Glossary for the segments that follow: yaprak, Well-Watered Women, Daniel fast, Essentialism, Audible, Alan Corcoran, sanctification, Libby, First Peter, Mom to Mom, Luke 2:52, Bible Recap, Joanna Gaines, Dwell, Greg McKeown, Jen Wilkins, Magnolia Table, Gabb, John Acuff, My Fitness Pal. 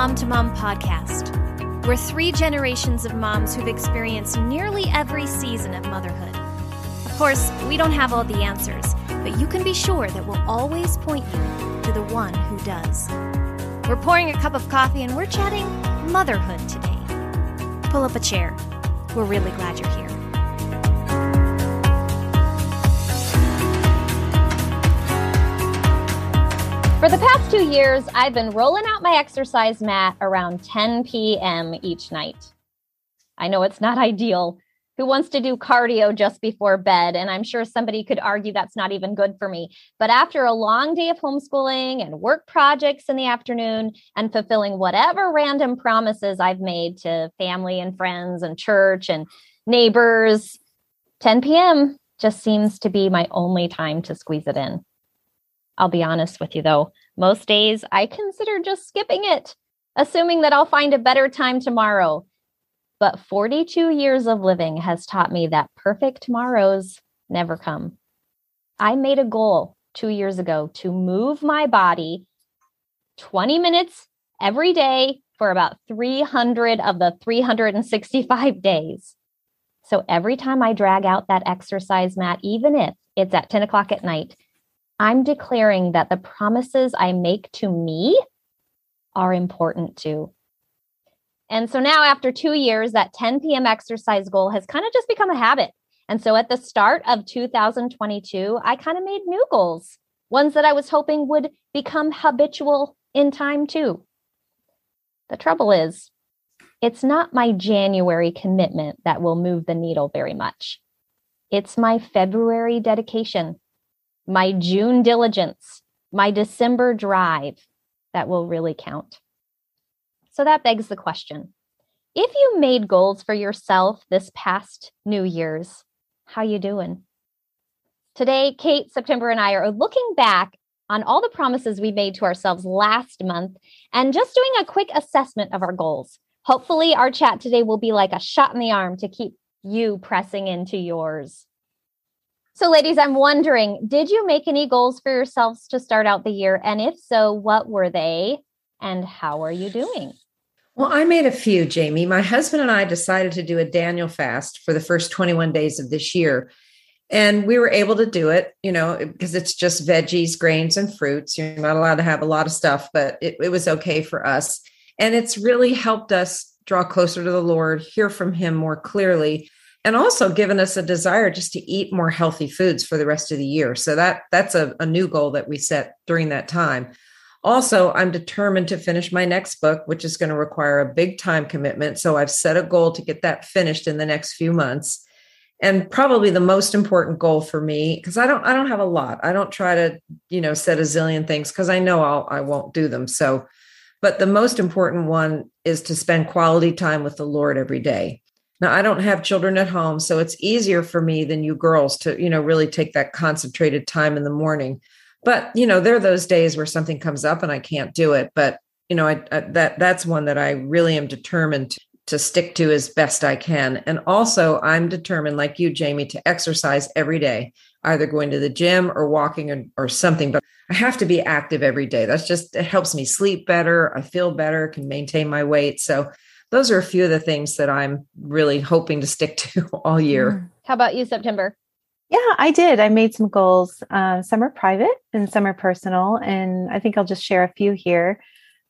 Mom to Mom podcast. We're three generations of moms who've experienced nearly every season of motherhood. Of course, we don't have all the answers, but you can be sure that we'll always point you to the one who does. We're pouring a cup of coffee and we're chatting motherhood today. Pull up a chair. We're really glad you're here. For the past 2 years, I've been rolling out my exercise mat around 10 p.m. each night. I know it's not ideal. Who wants to do cardio just before bed? And I'm sure somebody could argue that's not even good for me. But after a long day of homeschooling and work projects in the afternoon and fulfilling whatever random promises I've made to family and friends and church and neighbors, 10 p.m. just seems to be my only time to squeeze it in. I'll be honest with you, though. Most days I consider just skipping it, assuming that I'll find a better time tomorrow. But 42 years of living has taught me that perfect tomorrows never come. I made a goal 2 years ago to move my body 20 minutes every day for about 300 of the 365 days. So every time I drag out that exercise mat, even if it's at 10 o'clock at night, I'm declaring that the promises I make to me are important too. And so now after 2 years, that 10 p.m. exercise goal has kind of just become a habit. And so at the start of 2022, I kind of made new goals, ones that I was hoping would become habitual in time too. The trouble is, it's not my January commitment that will move the needle very much. It's my February dedication, my June diligence, my December drive that will really count. So that begs the question, if you made goals for yourself this past New Year's, how you doing? Today, Kate, September, and I are looking back on all the promises we made to ourselves last month and just doing a quick assessment of our goals. Hopefully, our chat today will be like a shot in the arm to keep you pressing into yours. So ladies, I'm wondering, did you make any goals for yourselves to start out the year? And if so, what were they and how are you doing? Well, I made a few, Jamie. My husband and I decided to do a Daniel fast for the first 21 days of this year. And we were able to do it, you know, because it's just veggies, grains, and fruits. You're not allowed to have a lot of stuff, but it was okay for us. And it's really helped us draw closer to the Lord, hear from him more clearly, and also given us a desire just to eat more healthy foods for the rest of the year. So that's a new goal that we set during that time. Also, I'm determined to finish my next book, which is going to require a big time commitment. So I've set a goal to get that finished in the next few months. And probably the most important goal for me, because I don't have a lot. I don't try to, you know, set a zillion things because I know I won't do them. So, but the most important one is to spend quality time with the Lord every day. Now, I don't have children at home, so it's easier for me than you girls to, you know, really take that concentrated time in the morning. But, you know, there are those days where something comes up and I can't do it. But, you know, that's one that I really am determined to stick to as best I can. And also, I'm determined, like you, Jamie, to exercise every day, either going to the gym or walking or something. But I have to be active every day. That's just, it helps me sleep better. I feel better, can maintain my weight. So those are a few of the things that I'm really hoping to stick to all year. How about you, September? Yeah, I did. I made some goals. Some are private and some are personal. And I think I'll just share a few here.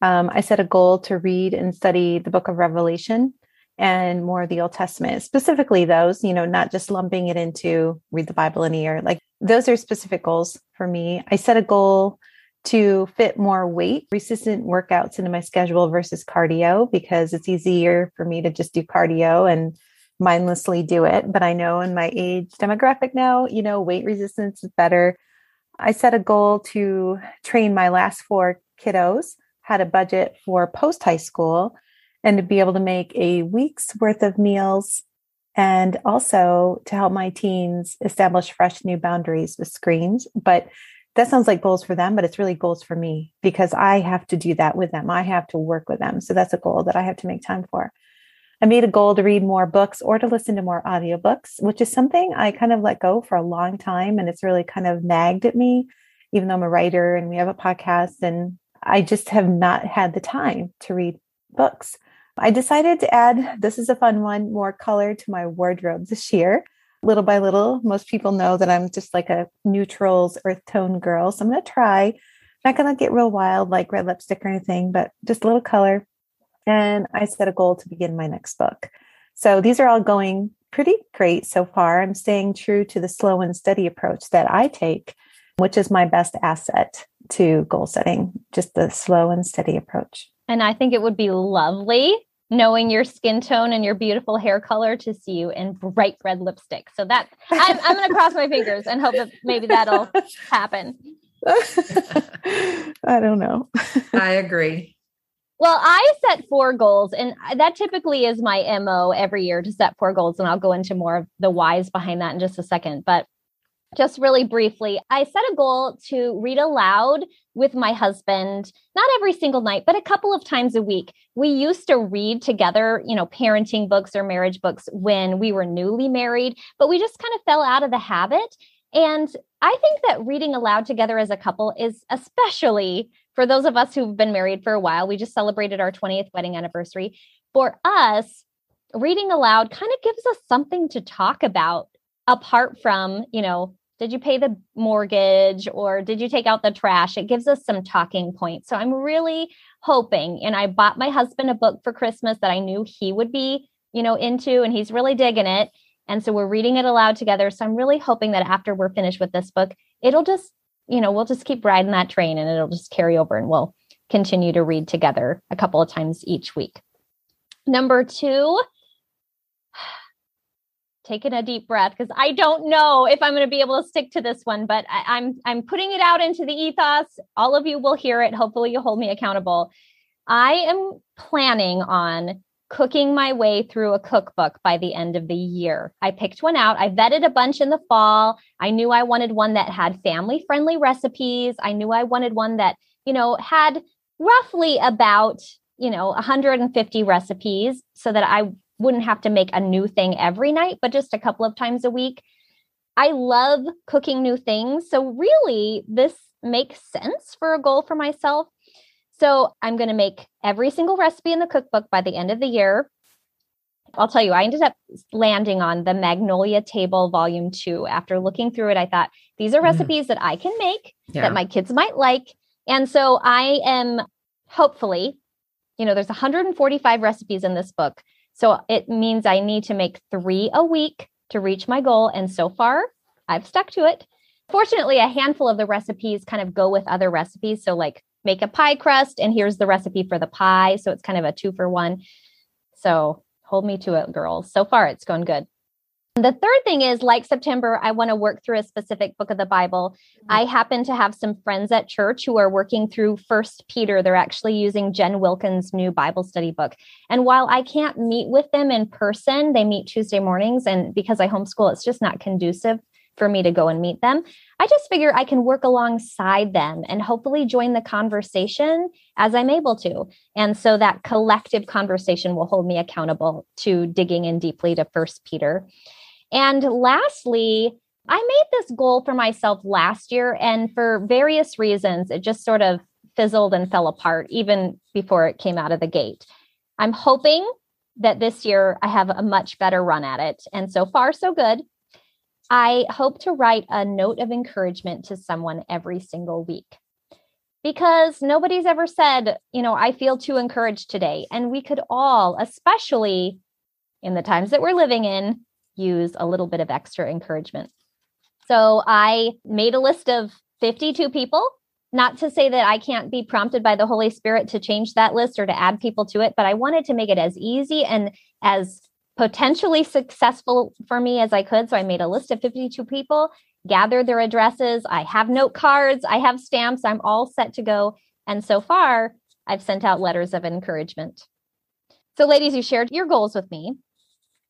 I set a goal to read and study the book of Revelation and more of the Old Testament, specifically those, you know, not just lumping it into read the Bible in a year. Like those are specific goals for me. I set a goal to fit more weight resistant workouts into my schedule versus cardio, because it's easier for me to just do cardio and mindlessly do it. But I know in my age demographic now, you know, weight resistance is better. I set a goal to train my last four kiddos how to budget for post-high school and to be able to make a week's worth of meals, and also to help my teens establish fresh new boundaries with screens. But that sounds like goals for them, but it's really goals for me because I have to do that with them. I have to work with them. So that's a goal that I have to make time for. I made a goal to read more books or to listen to more audiobooks, which is something I kind of let go for a long time. And it's really kind of nagged at me, even though I'm a writer and we have a podcast and I just have not had the time to read books. I decided to add, this is a fun one, more color to my wardrobe this year. Little by little, most people know that I'm just like a neutrals, earth tone girl. So I'm going to try, not going to get real wild like red lipstick or anything, but just a little color. And I set a goal to begin my next book. So these are all going pretty great so far. I'm staying true to the slow and steady approach that I take, which is my best asset to goal setting, just the slow and steady approach. And I think it would be lovely, knowing your skin tone and your beautiful hair color, to see you in bright red lipstick. So that I'm going to cross my fingers and hope that maybe that'll happen. I don't know. I agree. Well, I set 4 goals, and that typically is my MO every year, to set 4 goals. And I'll go into more of the whys behind that in just a second. But just really briefly, I set a goal to read aloud with my husband, not every single night, but a couple of times a week. We used to read together, you know, parenting books or marriage books when we were newly married, but we just kind of fell out of the habit. And I think that reading aloud together as a couple is, especially for those of us who've been married for a while, we just celebrated our 20th wedding anniversary. For us, reading aloud kind of gives us something to talk about apart from, you know, did you pay the mortgage or did you take out the trash? It gives us some talking points. So I'm really hoping, and I bought my husband a book for Christmas that I knew he would be, you know, into, and he's really digging it. And so we're reading it aloud together. So I'm really hoping that after we're finished with this book, it'll just, you know, we'll just keep riding that train and it'll just carry over and we'll continue to read together a couple of times each week. Number 2, taking a deep breath, because I don't know if I'm going to be able to stick to this one, but I'm putting it out into the ethos. All of you will hear it. Hopefully you hold me accountable. I am planning on cooking my way through a cookbook by the end of the year. I picked one out. I vetted a bunch in the fall. I knew I wanted one that had family-friendly recipes. I knew I wanted one that, you know, had roughly about, you know, 150 recipes, so that I wouldn't have to make a new thing every night, but just a couple of times a week. I love cooking new things. So really, this makes sense for a goal for myself. So I'm going to make every single recipe in the cookbook by the end of the year. I'll tell you, I ended up landing on the Magnolia Table Volume 2. After looking through it, I thought, these are recipes that I can make, that my kids might like. And so I am hopefully, you know, there's 145 recipes in this book. So it means I need to make 3 a week to reach my goal. And so far, I've stuck to it. Fortunately, a handful of the recipes kind of go with other recipes. So like make a pie crust and here's the recipe for the pie. So it's kind of a 2-for-1. So hold me to it, girls. So far, it's going good. And the third thing is, like September, I want to work through a specific book of the Bible. I happen to have some friends at church who are working through First Peter. They're actually using Jen Wilkins' new Bible study book. And while I can't meet with them in person, they meet Tuesday mornings. And because I homeschool, it's just not conducive for me to go and meet them. I just figure I can work alongside them and hopefully join the conversation as I'm able to. And so that collective conversation will hold me accountable to digging in deeply to First Peter. And lastly, I made this goal for myself last year, and for various reasons, it just sort of fizzled and fell apart even before it came out of the gate. I'm hoping that this year I have a much better run at it. And so far, so good. I hope to write a note of encouragement to someone every single week, because nobody's ever said, you know, I feel too encouraged today. And we could all, especially in the times that we're living in, use a little bit of extra encouragement. So I made a list of 52 people, not to say that I can't be prompted by the Holy Spirit to change that list or to add people to it, but I wanted to make it as easy and as potentially successful for me as I could. So I made a list of 52 people, gathered their addresses. I have note cards. I have stamps. I'm all set to go. And so far, I've sent out letters of encouragement. So ladies, you shared your goals with me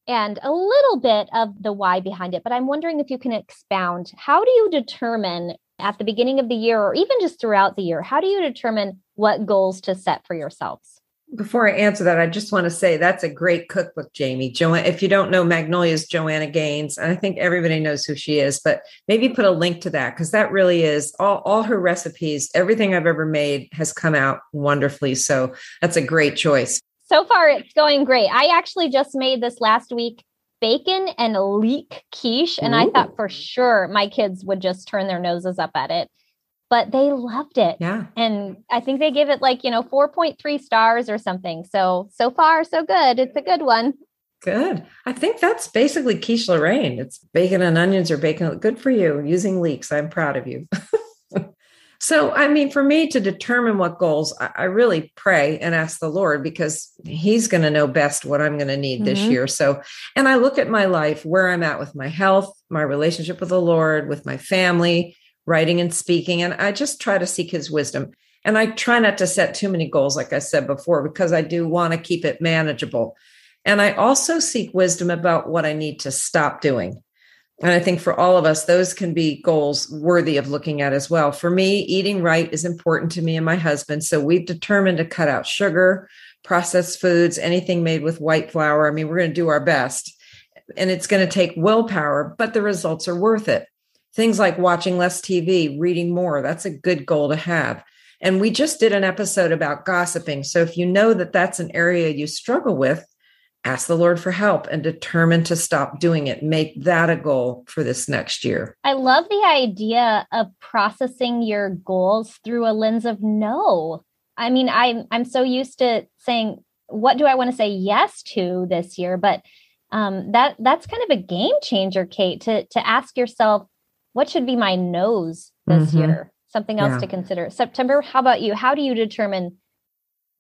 and a little bit of the why behind it, but I'm wondering if you can expound. How do you determine at the beginning of the year, or even just throughout the year, how do you determine what goals to set for yourselves? Before I answer that, I just want to say that's a great cookbook, Jamie. If you don't know, Magnolia's Joanna Gaines, and I think everybody knows who she is, but maybe put a link to that, because that really is all her recipes. Everything I've ever made has come out wonderfully. So that's a great choice. So far, it's going great. I actually just made this last week, bacon and leek quiche, and ooh. I thought for sure my kids would just turn their noses up at it. But they loved it. Yeah. And I think they give it 4.3 stars or something. So far, so good. It's a good one. Good. I think that's basically quiche Lorraine. It's bacon and onions or bacon. Good for you. Using leeks. I'm proud of you. So, I mean, for me to determine what goals, I really pray and ask the Lord, because he's going to know best what I'm going to need this year. So, and I look at my life, where I'm at with my health, my relationship with the Lord, with my family, writing and speaking. And I just try to seek his wisdom. And I try not to set too many goals, like I said before, because I do want to keep it manageable. And I also seek wisdom about what I need to stop doing. And I think for all of us, those can be goals worthy of looking at as well. For me, eating right is important to me and my husband. So we've determined to cut out sugar, processed foods, anything made with white flour. I mean, we're going to do our best, and it's going to take willpower, but the results are worth it. Things like watching less TV, reading more. That's a good goal to have. And we just did an episode about gossiping. So if you know that that's an area you struggle with, ask the Lord for help and determine to stop doing it. Make that a goal for this next year. I love the idea of processing your goals through a lens of no. I mean, I'm so used to saying, what do I want to say yes to this year? But that's kind of a game changer, Kate, to ask yourself, what should be my no's this year? Something else to consider. September, how about you? How do you determine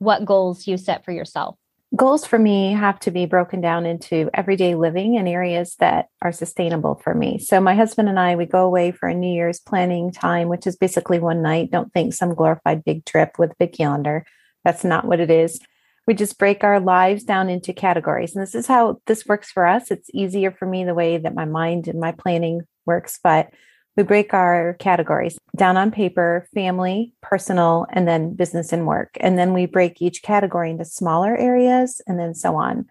what goals you set for yourself? Goals for me have to be broken down into everyday living and areas that are sustainable for me. So my husband and I, we go away for a New Year's planning time, which is basically one night. Don't think some glorified big trip with a big calendar. That's not what it is. We just break our lives down into categories. And this is how this works for us. It's easier for me the way that my mind and my planning works, but we break our categories down on paper: family, personal, and then business and work. And then we break each category into smaller areas and then so on.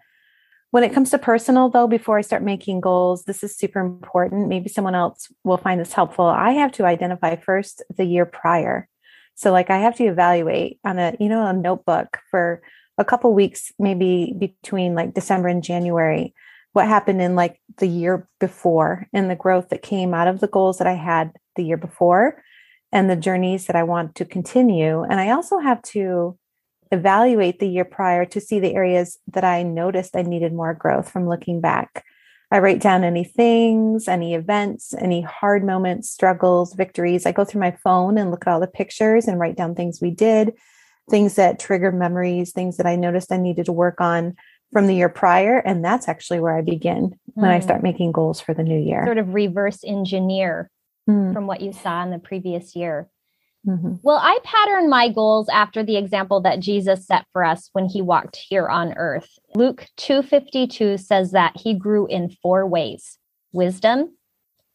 When it comes to personal, though, before I start making goals, this is super important. Maybe someone else will find this helpful. I have to identify first the year prior. So I have to evaluate on a notebook for a couple weeks, maybe between December and January, what happened in the year before and the growth that came out of the goals that I had the year before and the journeys that I want to continue. And I also have to evaluate the year prior to see the areas that I noticed I needed more growth from looking back. I write down any things, any events, any hard moments, struggles, victories. I go through my phone and look at all the pictures and write down things we did, things that trigger memories, things that I noticed I needed to work on from the year prior. And that's actually where I begin when I start making goals for the new year. Sort of reverse engineer from what you saw in the previous year. Mm-hmm. Well, I pattern my goals after the example that Jesus set for us when he walked here on earth. Luke 2:52 says that he grew in 4 ways: wisdom,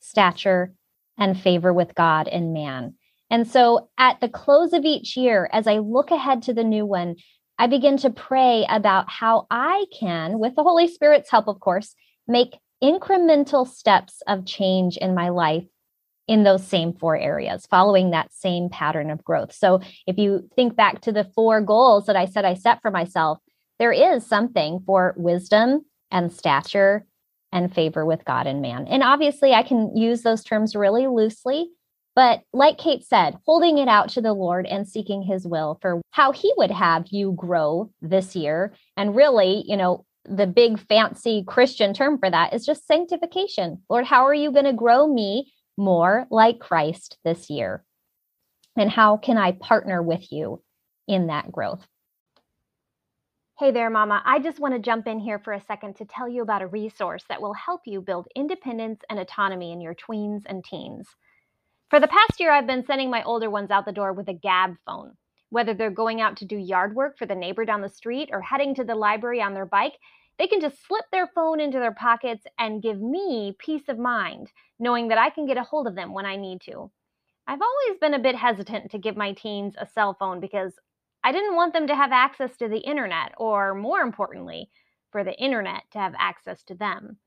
stature, and favor with God and man. And so at the close of each year, as I look ahead to the new one, I begin to pray about how I can, with the Holy Spirit's help, of course, make incremental steps of change in my life in those same 4 areas, following that same pattern of growth. So if you think back to the 4 goals that I said I set for myself, there is something for wisdom and stature and favor with God and man. And obviously, I can use those terms really loosely. But like Kate said, holding it out to the Lord and seeking his will for how he would have you grow this year. And really, the big fancy Christian term for that is just sanctification. Lord, how are you going to grow me more like Christ this year? And how can I partner with you in that growth? Hey there, Mama. I just want to jump in here for a second to tell you about a resource that will help you build independence and autonomy in your tweens and teens. For the past year, I've been sending my older ones out the door with a Gabb phone. Whether they're going out to do yard work for the neighbor down the street or heading to the library on their bike, they can just slip their phone into their pockets and give me peace of mind, knowing that I can get a hold of them when I need to. I've always been a bit hesitant to give my teens a cell phone because I didn't want them to have access to the internet, or more importantly, for the internet to have access to them.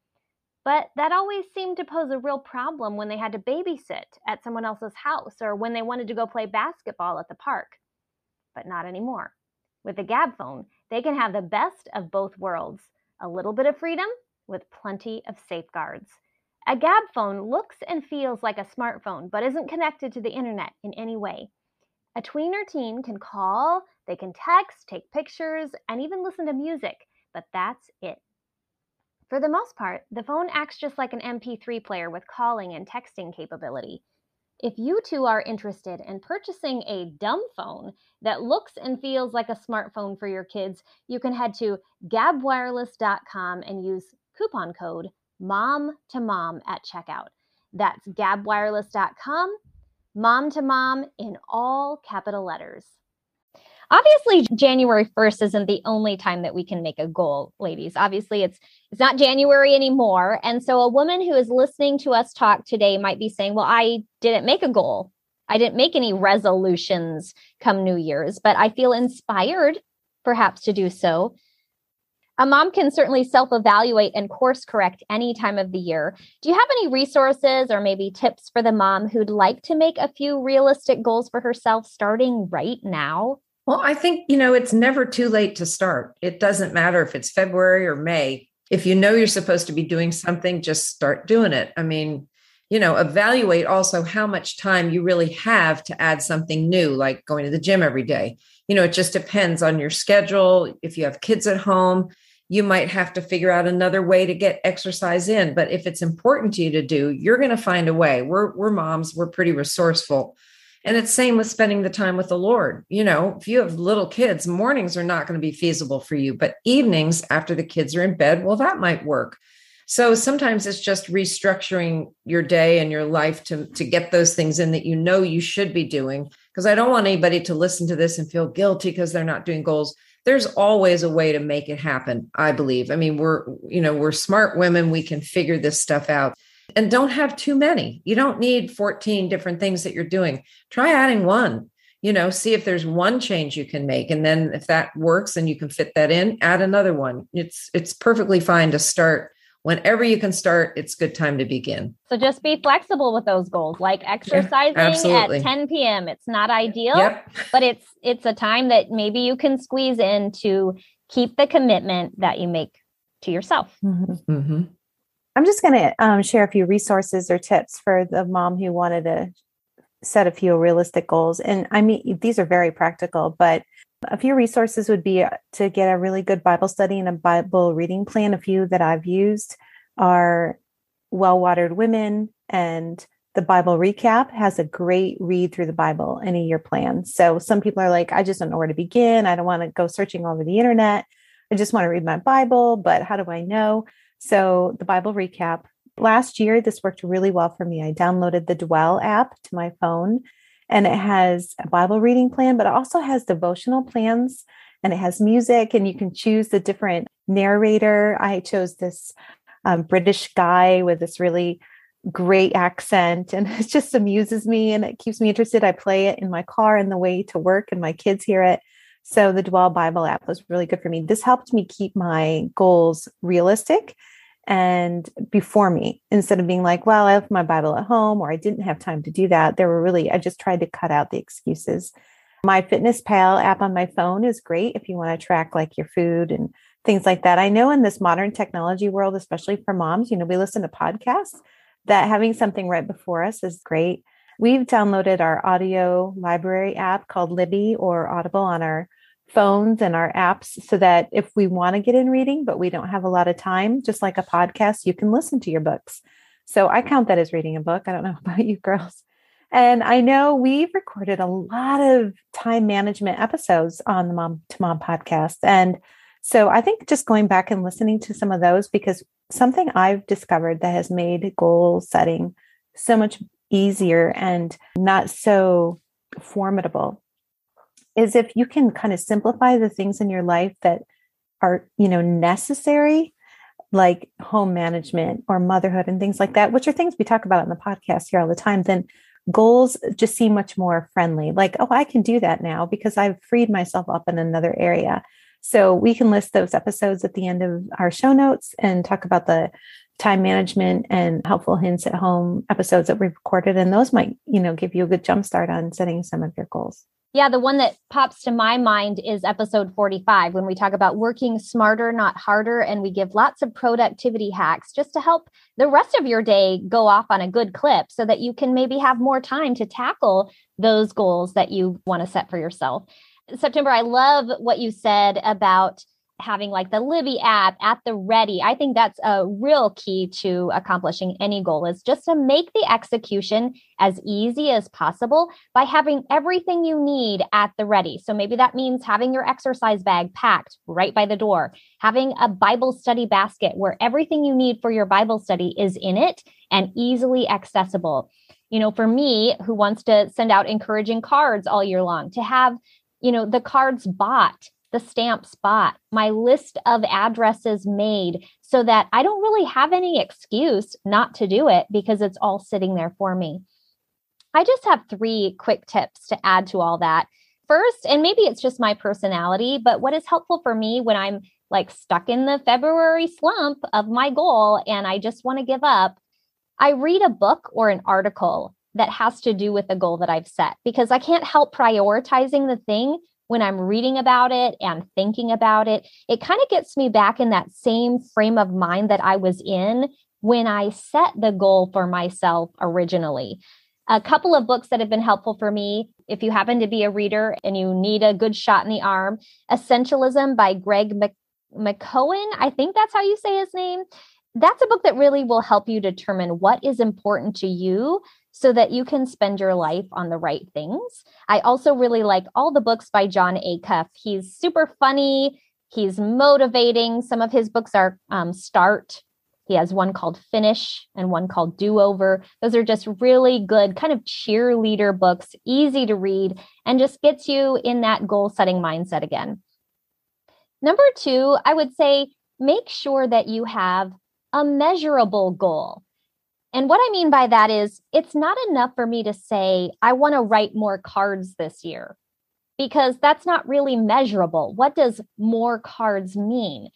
But that always seemed to pose a real problem when they had to babysit at someone else's house or when they wanted to go play basketball at the park. But not anymore. With the Gabb phone, they can have the best of both worlds, a little bit of freedom with plenty of safeguards. A Gabb phone looks and feels like a smartphone, but isn't connected to the internet in any way. A tweener teen can call, they can text, take pictures, and even listen to music, but that's it. For the most part, the phone acts just like an MP3 player with calling and texting capability. If you two are interested in purchasing a dumb phone that looks and feels like a smartphone for your kids, you can head to gabbwireless.com and use coupon code MOMTOMOM at checkout. That's gabbwireless.com, Mom to Mom in all capital letters. Obviously, January 1st isn't the only time that we can make a goal, ladies. Obviously, it's not January anymore. And so a woman who is listening to us talk today might be saying, well, I didn't make a goal. I didn't make any resolutions come New Year's, but I feel inspired perhaps to do so. A mom can certainly self-evaluate and course correct any time of the year. Do you have any resources or maybe tips for the mom who'd like to make a few realistic goals for herself starting right now? Well, I think, it's never too late to start. It doesn't matter if it's February or May. If you know you're supposed to be doing something, just start doing it. I mean, evaluate also how much time you really have to add something new, like going to the gym every day. It just depends on your schedule. If you have kids at home, you might have to figure out another way to get exercise in. But if it's important to you to do, you're going to find a way. We're moms. We're pretty resourceful. And it's same with spending the time with the Lord. If you have little kids, mornings are not going to be feasible for you, but evenings after the kids are in bed, well, that might work. So sometimes it's just restructuring your day and your life to get those things in that you should be doing. Because I don't want anybody to listen to this and feel guilty because they're not doing goals. There's always a way to make it happen, I believe. I mean, we're smart women. We can figure this stuff out. And don't have too many. You don't need 14 different things that you're doing. Try adding one, see if there's one change you can make. And then if that works and you can fit that in, add another one. It's perfectly fine to start. Whenever you can start, it's a good time to begin. So just be flexible with those goals, like exercising at 10 p.m. It's not ideal, but it's a time that maybe you can squeeze in to keep the commitment that you make to yourself. Mm-hmm. Mm-hmm. I'm just going to share a few resources or tips for the mom who wanted to set a few realistic goals. And I mean, these are very practical, but a few resources would be to get a really good Bible study and a Bible reading plan. A few that I've used are Well-Watered Women, and the Bible Recap has a great read through the Bible in a year plan. So some people are like, I just don't know where to begin. I don't want to go searching all over the internet. I just want to read my Bible, but how do I know? So the Bible Recap. Last year, this worked really well for me. I downloaded the Dwell app to my phone, and it has a Bible reading plan, but it also has devotional plans, and it has music, and you can choose the different narrator. I chose this British guy with this really great accent, and it just amuses me, and it keeps me interested. I play it in my car on the way to work, and my kids hear it. So the Dwell Bible app was really good for me. This helped me keep my goals realistic and before me, instead of being like, well, I left my Bible at home, or I didn't have time to do that. I just tried to cut out the excuses. My Fitness Pal app on my phone is great if you want to track like your food and things like that. I know in this modern technology world, especially for moms, we listen to podcasts, that having something right before us is great. We've downloaded our audio library app called Libby or Audible on our phones and our apps, so that if we want to get in reading, but we don't have a lot of time, just like a podcast, you can listen to your books. So I count that as reading a book. I don't know about you girls. And I know we've recorded a lot of time management episodes on the Mom to Mom podcast. And so I think just going back and listening to some of those, because something I've discovered that has made goal setting so much easier and not so formidable is if you can kind of simplify the things in your life that are, necessary, like home management or motherhood and things like that, which are things we talk about on the podcast here all the time, then goals just seem much more friendly. Like, oh, I can do that now because I've freed myself up in another area. So we can list those episodes at the end of our show notes and talk about the time management and helpful hints at home episodes that we've recorded. And those might, you know, give you a good jumpstart on setting some of your goals. Yeah. The one that pops to my mind is episode 45, when we talk about working smarter, not harder. And we give lots of productivity hacks just to help the rest of your day go off on a good clip so that you can maybe have more time to tackle those goals that you want to set for yourself. September, I love what you said about having like the Libby app at the ready. I think that's a real key to accomplishing any goal, is just to make the execution as easy as possible by having everything you need at the ready. So maybe that means having your exercise bag packed right by the door, having a Bible study basket where everything you need for your Bible study is in it and easily accessible. You know, for me, who wants to send out encouraging cards all year long, to have, you know, the cards bought, the stamps bought, my list of addresses made, so that I don't really have any excuse not to do it because it's all sitting there for me. I just have 3 quick tips to add to all that. First, and maybe it's just my personality, but what is helpful for me when I'm like stuck in the February slump of my goal and I just want to give up, I read a book or an article that has to do with the goal that I've set, because I can't help prioritizing the thing when I'm reading about it and thinking about it. It kind of gets me back in that same frame of mind that I was in when I set the goal for myself originally. A couple of books that have been helpful for me, if you happen to be a reader and you need a good shot in the arm, Essentialism by Greg McKeown, I think that's how you say his name. That's a book that really will help you determine what is important to you so that you can spend your life on the right things. I also really like all the books by John Acuff. He's super funny. He's motivating. Some of his books are Start. He has one called Finish and one called Do Over. Those are just really good kind of cheerleader books, easy to read, and just gets you in that goal setting mindset again. Number 2, I would say, make sure that you have a measurable goal. And what I mean by that is, it's not enough for me to say, I want to write more cards this year, because that's not really measurable. What does more cards mean?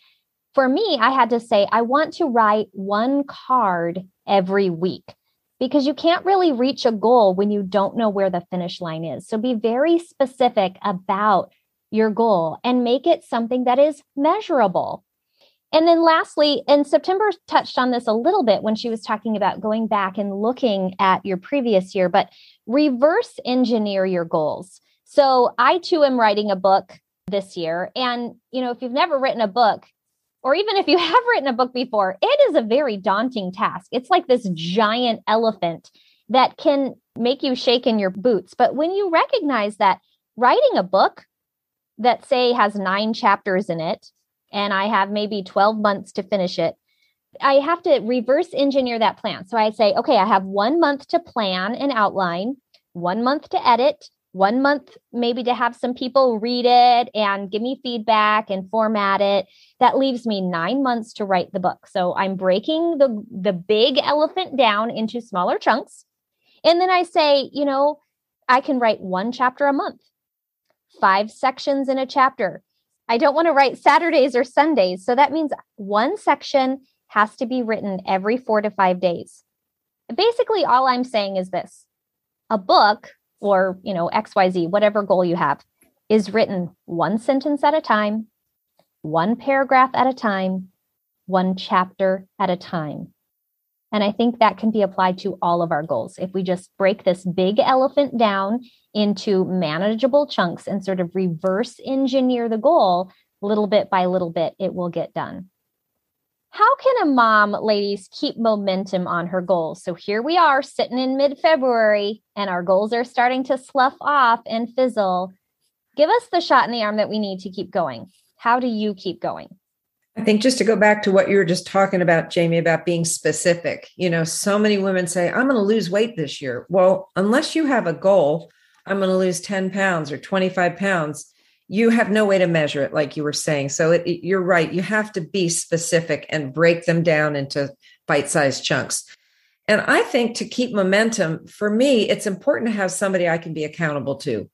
For me, I had to say, I want to write 1 card every week, because you can't really reach a goal when you don't know where the finish line is. So be very specific about your goal and make it something that is measurable. And then lastly, and September touched on this a little bit when she was talking about going back and looking at your previous year, but reverse engineer your goals. So I too am writing a book this year. And, you know, if you've never written a book, or even if you have written a book before, it is a very daunting task. It's like this giant elephant that can make you shake in your boots. But when you recognize that writing a book that, say, has 9 chapters in it, and I have maybe 12 months to finish it, I have to reverse engineer that plan. So I say, okay, I have 1 month to plan and outline, 1 month to edit, 1 month maybe to have some people read it and give me feedback and format it. That leaves me 9 months to write the book. So I'm breaking the big elephant down into smaller chunks. And then I say, you know, I can write 1 chapter a month, 5 sections in a chapter. I don't want to write Saturdays or Sundays. So that means 1 section has to be written every 4 to 5 days. Basically, all I'm saying is this: a book, or, you know, XYZ, whatever goal you have, is written 1 sentence at a time, 1 paragraph at a time, 1 chapter at a time. And I think that can be applied to all of our goals. If we just break this big elephant down into manageable chunks and sort of reverse engineer the goal little bit by little bit, it will get done. How can a mom, ladies, keep momentum on her goals? So here we are sitting in mid-February and our goals are starting to slough off and fizzle. Give us the shot in the arm that we need to keep going. How do you keep going? I think just to go back to what you were just talking about, Jamie, about being specific, you know, so many women say, I'm going to lose weight this year. Well, unless you have a goal, I'm going to lose 10 pounds or 25 pounds, you have no way to measure it, like you were saying. So you're right. You have to be specific and break them down into bite-sized chunks. And I think to keep momentum, for me, it's important to have somebody I can be accountable to.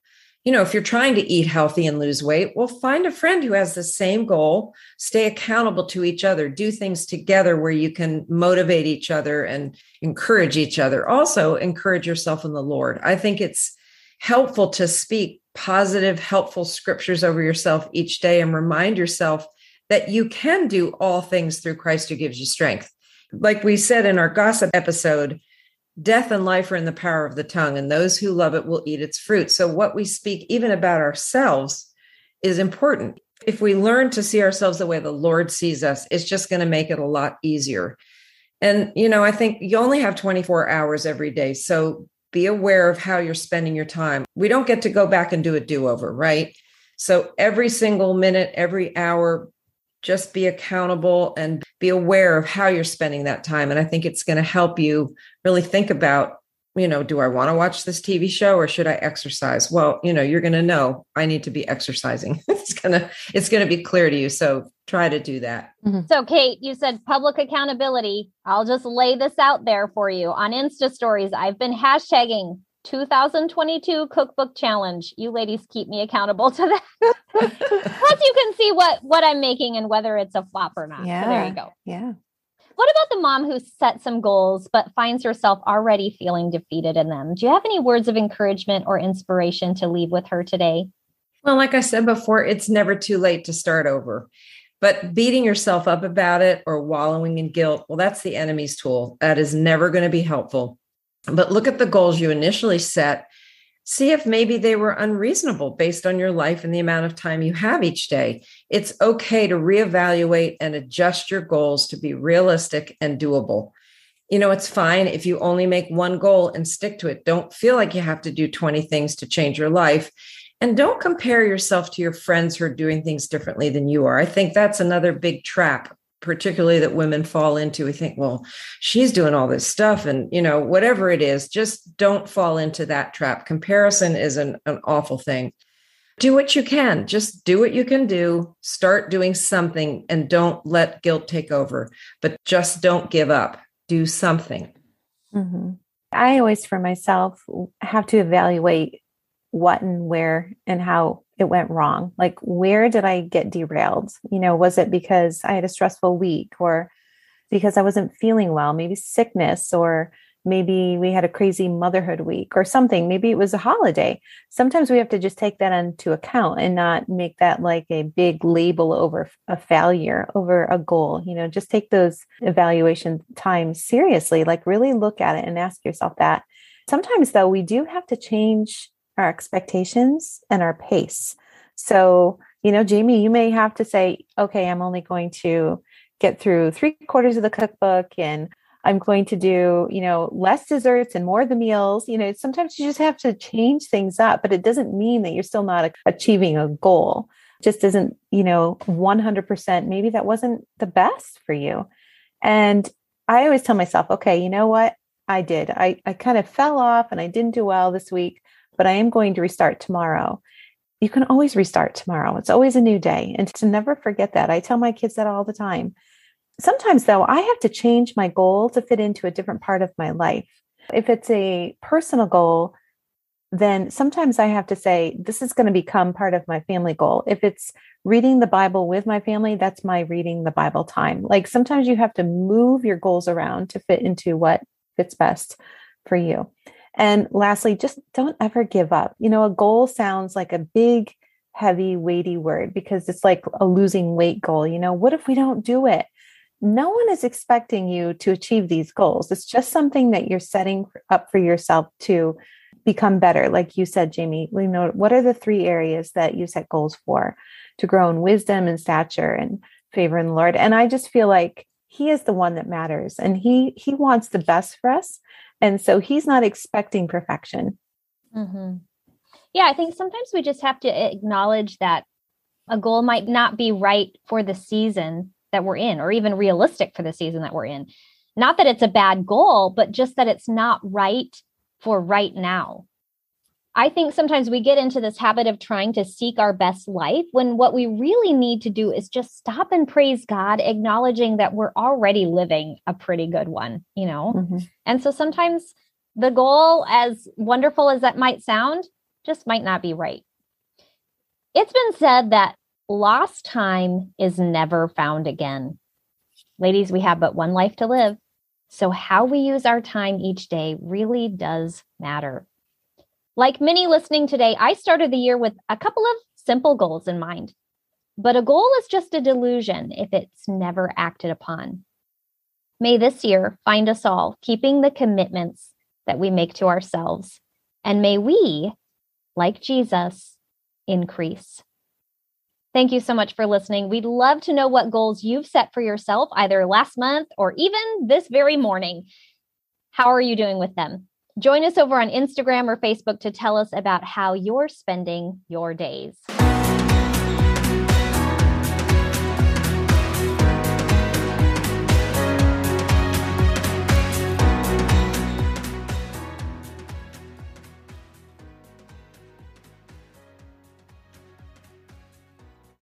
You know, if you're trying to eat healthy and lose weight, well, find a friend who has the same goal, stay accountable to each other, do things together where you can motivate each other and encourage each other. Also, encourage yourself in the Lord. I think it's helpful to speak positive, helpful scriptures over yourself each day and remind yourself that you can do all things through Christ who gives you strength. Like we said in our gossip episode, death and life are in the power of the tongue, and those who love it will eat its fruit. So what we speak even about ourselves is important. If we learn to see ourselves the way the Lord sees us, it's just going to make it a lot easier. And, you know, I think you only have 24 hours every day. So be aware of how you're spending your time. We don't get to go back and do a do-over, right? So every single minute, every hour, just be accountable and be aware of how you're spending that time. And I think it's going to help you really think about, you know, do I want to watch this TV show or should I exercise? Well, you know, you're going to know I need to be exercising. It's going to be clear to you. So try to do that. Mm-hmm. So Kate, you said public accountability. I'll just lay this out there for you. On Insta stories, I've been hashtagging 2022 cookbook challenge. You ladies keep me accountable to that. Plus you can see what I'm making and whether it's a flop or not. Yeah. So there you go. Yeah. What about the mom who set some goals, but finds herself already feeling defeated in them? Do you have any words of encouragement or inspiration to leave with her today? Well, like I said before, it's never too late to start over. But beating yourself up about it or wallowing in guilt, well, that's the enemy's tool. That is never going to be helpful. But look at the goals you initially set. See if maybe they were unreasonable based on your life and the amount of time you have each day. It's okay to reevaluate and adjust your goals to be realistic and doable. You know, it's fine if you only make one goal and stick to it. Don't feel like you have to do 20 things to change your life. And don't compare yourself to your friends who are doing things differently than you are. I think that's another big trap, particularly that women fall into. We think, well, she's doing all this stuff and, you know, whatever it is, just don't fall into that trap. Comparison is an awful thing. Do what you can, just do what you can do, start doing something and don't let guilt take over, but just don't give up, do something. Mm-hmm. I always, for myself, have to evaluate what and where and how it went wrong. Like, where did I get derailed? You know, was it because I had a stressful week or because I wasn't feeling well, maybe sickness, or maybe we had a crazy motherhood week or something. Maybe it was a holiday. Sometimes we have to just take that into account and not make that like a big label over a failure, over a goal. You know, just take those evaluation times seriously, like really look at it and ask yourself that. Sometimes though, we do have to change our expectations and our pace. So, you know, Jamie, you may have to say, okay, I'm only going to get through 3/4 of the cookbook and I'm going to do, you know, less desserts and more of the meals. You know, sometimes you just have to change things up, but it doesn't mean that you're still not achieving a goal. It just isn't, you know, 100%. Maybe that wasn't the best for you. And I always tell myself, okay, you know what? I did. I kind of fell off and I didn't do well this week, but I am going to restart tomorrow. You can always restart tomorrow. It's always a new day. And to never forget that. I tell my kids that all the time. Sometimes though, I have to change my goal to fit into a different part of my life. If it's a personal goal, then sometimes I have to say, this is going to become part of my family goal. If it's reading the Bible with my family, that's my reading the Bible time. Like, sometimes you have to move your goals around to fit into what fits best for you. And lastly, just don't ever give up. You know, a goal sounds like a big, heavy, weighty word because it's like a losing weight goal. You know, what if we don't do it? No one is expecting you to achieve these goals. It's just something that you're setting up for yourself to become better. Like you said, Jamie, we know, what are the 3 areas that you set goals for? To grow in wisdom and stature and favor in the Lord. And I just feel like He is the one that matters, and he wants the best for us. And so He's not expecting perfection. Mm-hmm. Yeah, I think sometimes we just have to acknowledge that a goal might not be right for the season that we're in, or even realistic for the season that we're in. Not that it's a bad goal, but just that it's not right for right now. I think sometimes we get into this habit of trying to seek our best life when what we really need to do is just stop and praise God, acknowledging that we're already living a pretty good one, you know? Mm-hmm. And so sometimes the goal, as wonderful as that might sound, just might not be right. It's been said that lost time is never found again. Ladies, we have but one life to live. So how we use our time each day really does matter. Like many listening today, I started the year with a couple of simple goals in mind. But a goal is just a delusion if it's never acted upon. May this year find us all keeping the commitments that we make to ourselves. And may we, like Jesus, increase. Thank you so much for listening. We'd love to know what goals you've set for yourself either last month or even this very morning. How are you doing with them? Join us over on Instagram or Facebook to tell us about how you're spending your days.